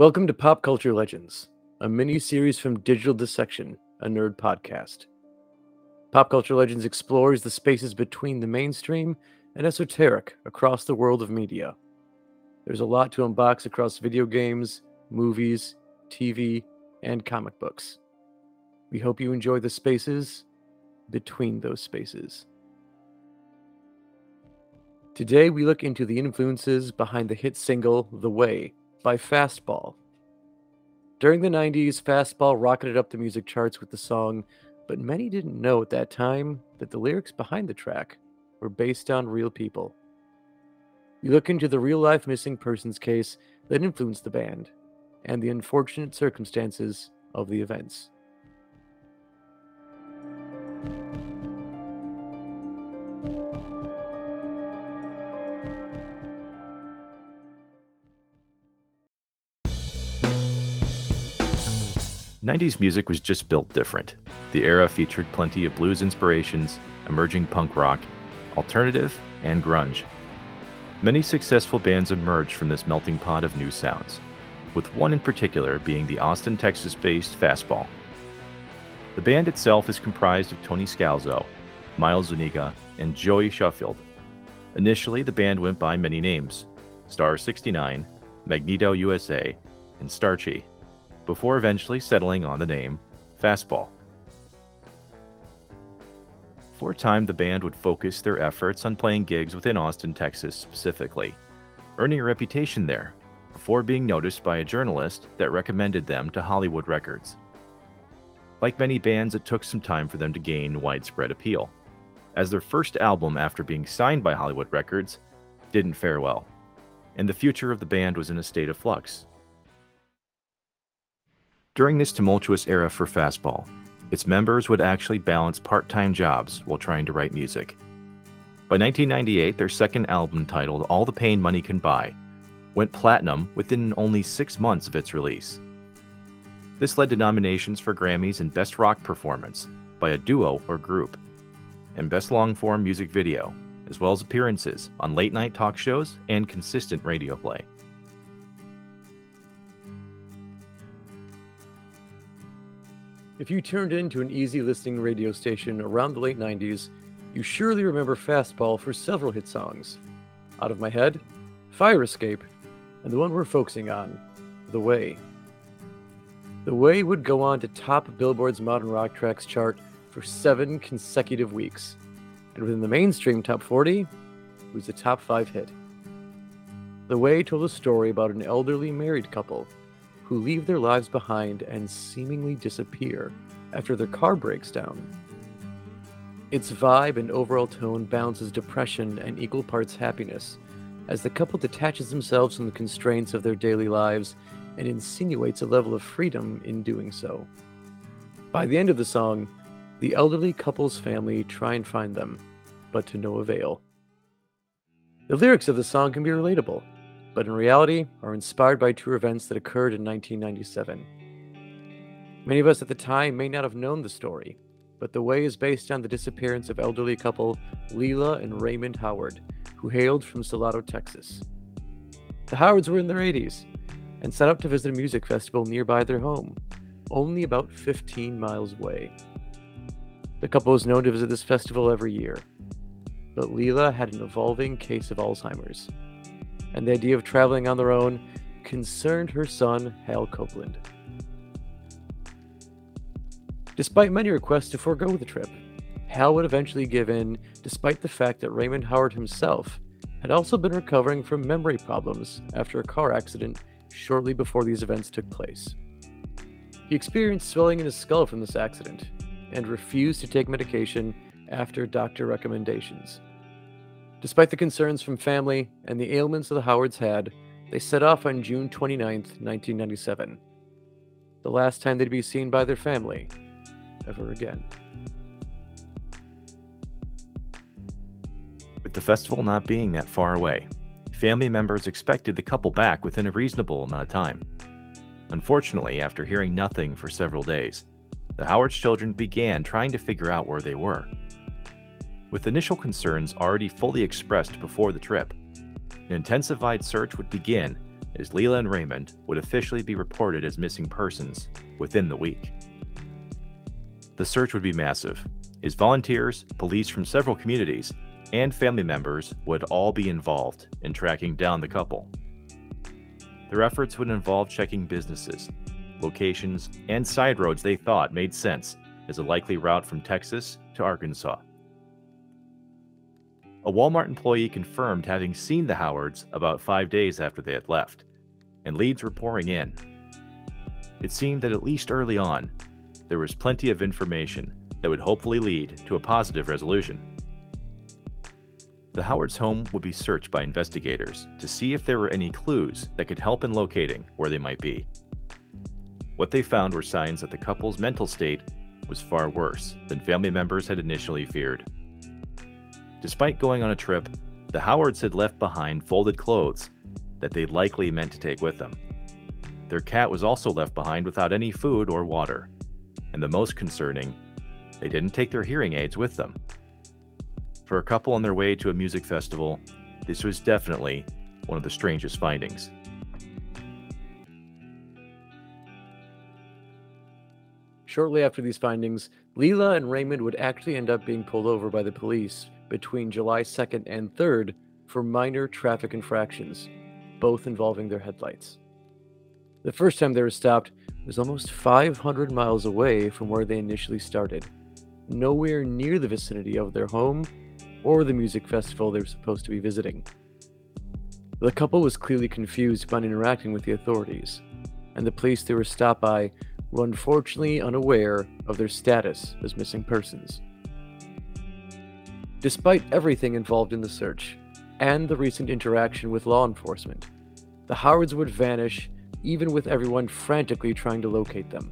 Welcome to Pop Culture Legends, a mini-series from Digital Dissection, a nerd podcast. Pop Culture Legends explores the spaces between the mainstream and esoteric across the world of media. There's a lot to unbox across video games, movies, TV, and comic books. We hope you enjoy the spaces between those spaces. Today we look into the influences behind the hit single, The Way, by Fastball. During the 90s, Fastball rocketed up the music charts with the song, but many didn't know at that time that the lyrics behind the track were based on real people. You look into the real-life missing persons case that influenced the band, and the unfortunate circumstances of the events. '90s music was just built different. The era featured plenty of blues inspirations, emerging punk rock, alternative, and grunge. Many successful bands emerged from this melting pot of new sounds, with one in particular being the Austin, Texas-based Fastball. The band itself is comprised of Tony Scalzo, Miles Zuniga, and Joey Shuffield. Initially, the band went by many names: Star 69, Magneto USA, and Starchy, before eventually settling on the name Fastball. For a time, the band would focus their efforts on playing gigs within Austin, Texas specifically, earning a reputation there, before being noticed by a journalist that recommended them to Hollywood Records. Like many bands, it took some time for them to gain widespread appeal, as their first album after being signed by Hollywood Records didn't fare well, and the future of the band was in a state of flux. During this tumultuous era for Fastball, its members would actually balance part-time jobs while trying to write music. By 1998, their second album, titled All the Pain Money Can Buy, went platinum within only 6 months of its release. This led to nominations for Grammys in Best Rock Performance by a duo or group, and Best Long-Form Music Video, as well as appearances on late-night talk shows and consistent radio play. If you tuned into an easy-listening radio station around the late 90s, you surely remember Fastball for several hit songs. Out of My Head, Fire Escape, and the one we're focusing on, The Way. The Way would go on to top Billboard's Modern Rock Tracks chart for 7 consecutive weeks, and within the mainstream top 40, it was a top 5 hit. The Way told a story about an elderly married couple who leave their lives behind and seemingly disappear after their car breaks down. Its vibe and overall tone balances depression and equal parts happiness as the couple detaches themselves from the constraints of their daily lives and insinuates a level of freedom in doing so. By the end of the song, the elderly couple's family try and find them, but to no avail. The lyrics of the song can be relatable, but in reality are inspired by two events that occurred in 1997. Many of us at the time may not have known the story, but The Way is based on the disappearance of elderly couple Leila and Raymond Howard, who hailed from Salado, Texas. The Howards were in their 80s and set out to visit a music festival nearby their home, only about 15 miles away. The couple is known to visit this festival every year, but Leila had an evolving case of Alzheimer's, and the idea of traveling on their own concerned her son, Hal Copeland. Despite many requests to forego the trip, Hal would eventually give in, despite the fact that Raymond Howard himself had also been recovering from memory problems after a car accident shortly before these events took place. He experienced swelling in his skull from this accident and refused to take medication after doctor recommendations. Despite the concerns from family and the ailments the Howards had, they set off on June 29, 1997. The last time they'd be seen by their family, ever again. With the festival not being that far away, family members expected the couple back within a reasonable amount of time. Unfortunately, after hearing nothing for several days, the Howards children began trying to figure out where they were, with initial concerns already fully expressed before the trip. An intensified search would begin as Leila and Raymond would officially be reported as missing persons within the week. The search would be massive, as volunteers, police from several communities, and family members would all be involved in tracking down the couple. Their efforts would involve checking businesses, locations, and side roads they thought made sense as a likely route from Texas to Arkansas. A Walmart employee confirmed having seen the Howards about 5 days after they had left, and leads were pouring in. It seemed that at least early on, there was plenty of information that would hopefully lead to a positive resolution. The Howards' home would be searched by investigators to see if there were any clues that could help in locating where they might be. What they found were signs that the couple's mental state was far worse than family members had initially feared. Despite going on a trip, the Howards had left behind folded clothes that they likely meant to take with them. Their cat was also left behind without any food or water, and the most concerning, they didn't take their hearing aids with them. For a couple on their way to a music festival, this was definitely one of the strangest findings. Shortly after these findings, Leila and Raymond would actually end up being pulled over by the police between July 2nd and 3rd for minor traffic infractions, both involving their headlights. The first time they were stopped was almost 500 miles away from where they initially started, nowhere near the vicinity of their home or the music festival they were supposed to be visiting. The couple was clearly confused by interacting with the authorities, and the police they were stopped by were unfortunately unaware of their status as missing persons. Despite everything involved in the search and the recent interaction with law enforcement, the Howards would vanish even with everyone frantically trying to locate them.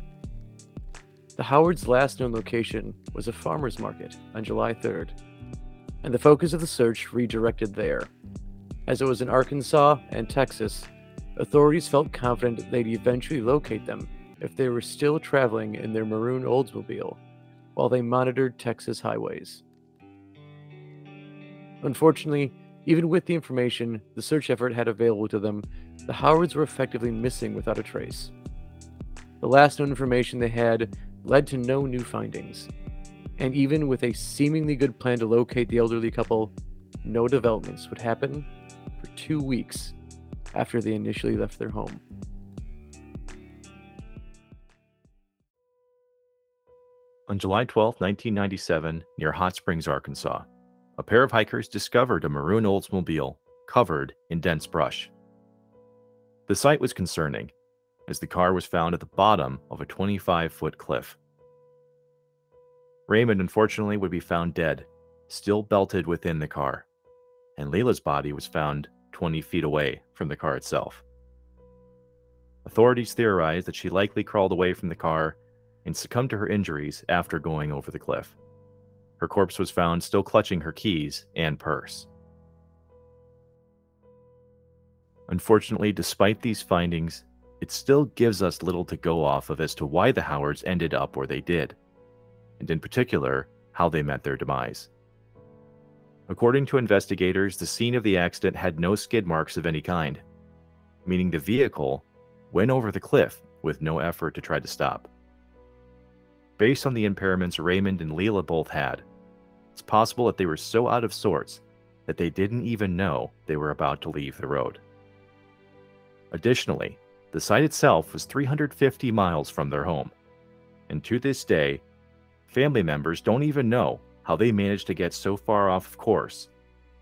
The Howards' last known location was a farmer's market on July 3rd, and the focus of the search redirected there. As it was in Arkansas and Texas, authorities felt confident they'd eventually locate them if they were still traveling in their maroon Oldsmobile while they monitored Texas highways. Unfortunately, even with the information the search effort had available to them, the Howards were effectively missing without a trace. The last known information they had led to no new findings, and even with a seemingly good plan to locate the elderly couple, no developments would happen for 2 weeks after they initially left their home. On July 12, 1997, near Hot Springs, Arkansas, a pair of hikers discovered a maroon Oldsmobile covered in dense brush. The sight was concerning, as the car was found at the bottom of a 25-foot cliff. Raymond, unfortunately, would be found dead, still belted within the car, and Leila's body was found 20 feet away from the car itself. Authorities theorized that she likely crawled away from the car and succumbed to her injuries after going over the cliff. Her corpse was found still clutching her keys and purse. Unfortunately, despite these findings, it still gives us little to go off of as to why the Howards ended up where they did, and in particular, how they met their demise. According to investigators, the scene of the accident had no skid marks of any kind, meaning the vehicle went over the cliff with no effort to try to stop. Based on the impairments Raymond and Leila both had, it's possible that they were so out of sorts that they didn't even know they were about to leave the road. Additionally, the site itself was 350 miles from their home, and to this day, family members don't even know how they managed to get so far off course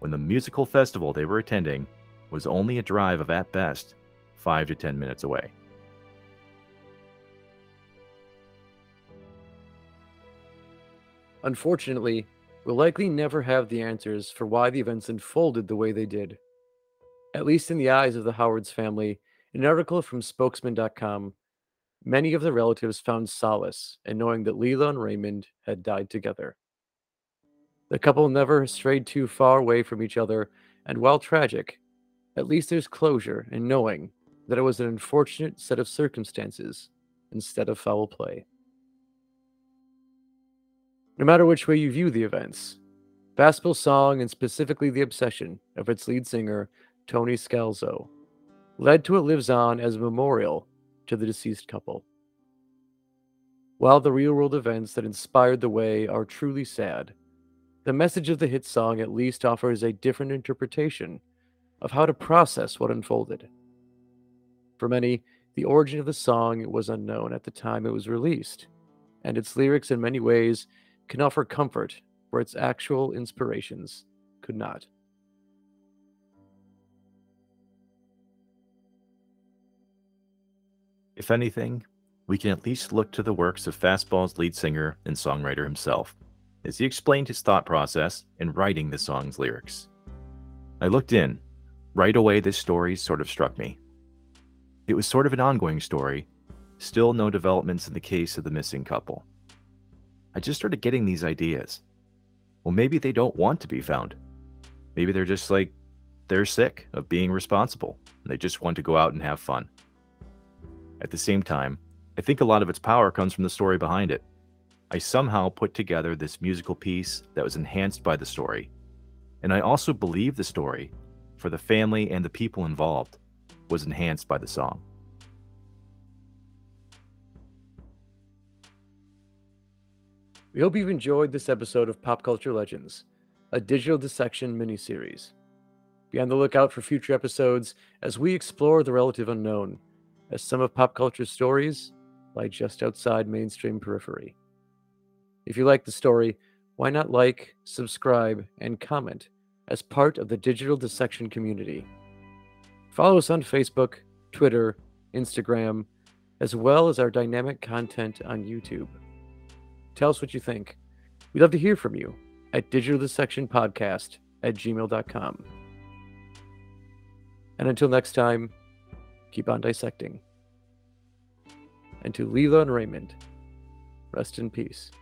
when the musical festival they were attending was only a drive of at best 5 to 10 minutes away. Unfortunately, we'll likely never have the answers for why the events unfolded the way they did. At least in the eyes of the Howards family, in an article from spokesman.com, many of the relatives found solace in knowing that Leila and Raymond had died together. The couple never strayed too far away from each other, and while tragic, at least there's closure in knowing that it was an unfortunate set of circumstances instead of foul play. No matter which way you view the events, Fastball's song and specifically the obsession of its lead singer, Tony Scalzo, led to what lives on as a memorial to the deceased couple. While the real-world events that inspired The Way are truly sad, the message of the hit song at least offers a different interpretation of how to process what unfolded. For many, the origin of the song was unknown at the time it was released, and its lyrics in many ways can offer comfort where its actual inspirations could not. If anything, we can at least look to the works of Fastball's lead singer and songwriter himself, as he explained his thought process in writing the song's lyrics. I looked in. Right away, this story sort of struck me. It was sort of an ongoing story, still no developments in the case of the missing couple. I just started getting these ideas. Well, maybe they don't want to be found. Maybe they're just like, they're sick of being responsible, and they just want to go out and have fun. At the same time, I think a lot of its power comes from the story behind it. I somehow put together this musical piece that was enhanced by the story, and I also believe the story, for the family and the people involved, was enhanced by the song. We hope you've enjoyed this episode of Pop Culture Legends, a Digital Dissection miniseries. Be on the lookout for future episodes as we explore the relative unknown, as some of pop culture's stories lie just outside mainstream periphery. If you like the story, why not like, subscribe, and comment as part of the Digital Dissection community? Follow us on Facebook, Twitter, Instagram, as well as our dynamic content on YouTube. Tell us what you think. We'd love to hear from you at digitaldissectionpodcast@gmail.com. And until next time, keep on dissecting. And to Leila and Raymond, rest in peace.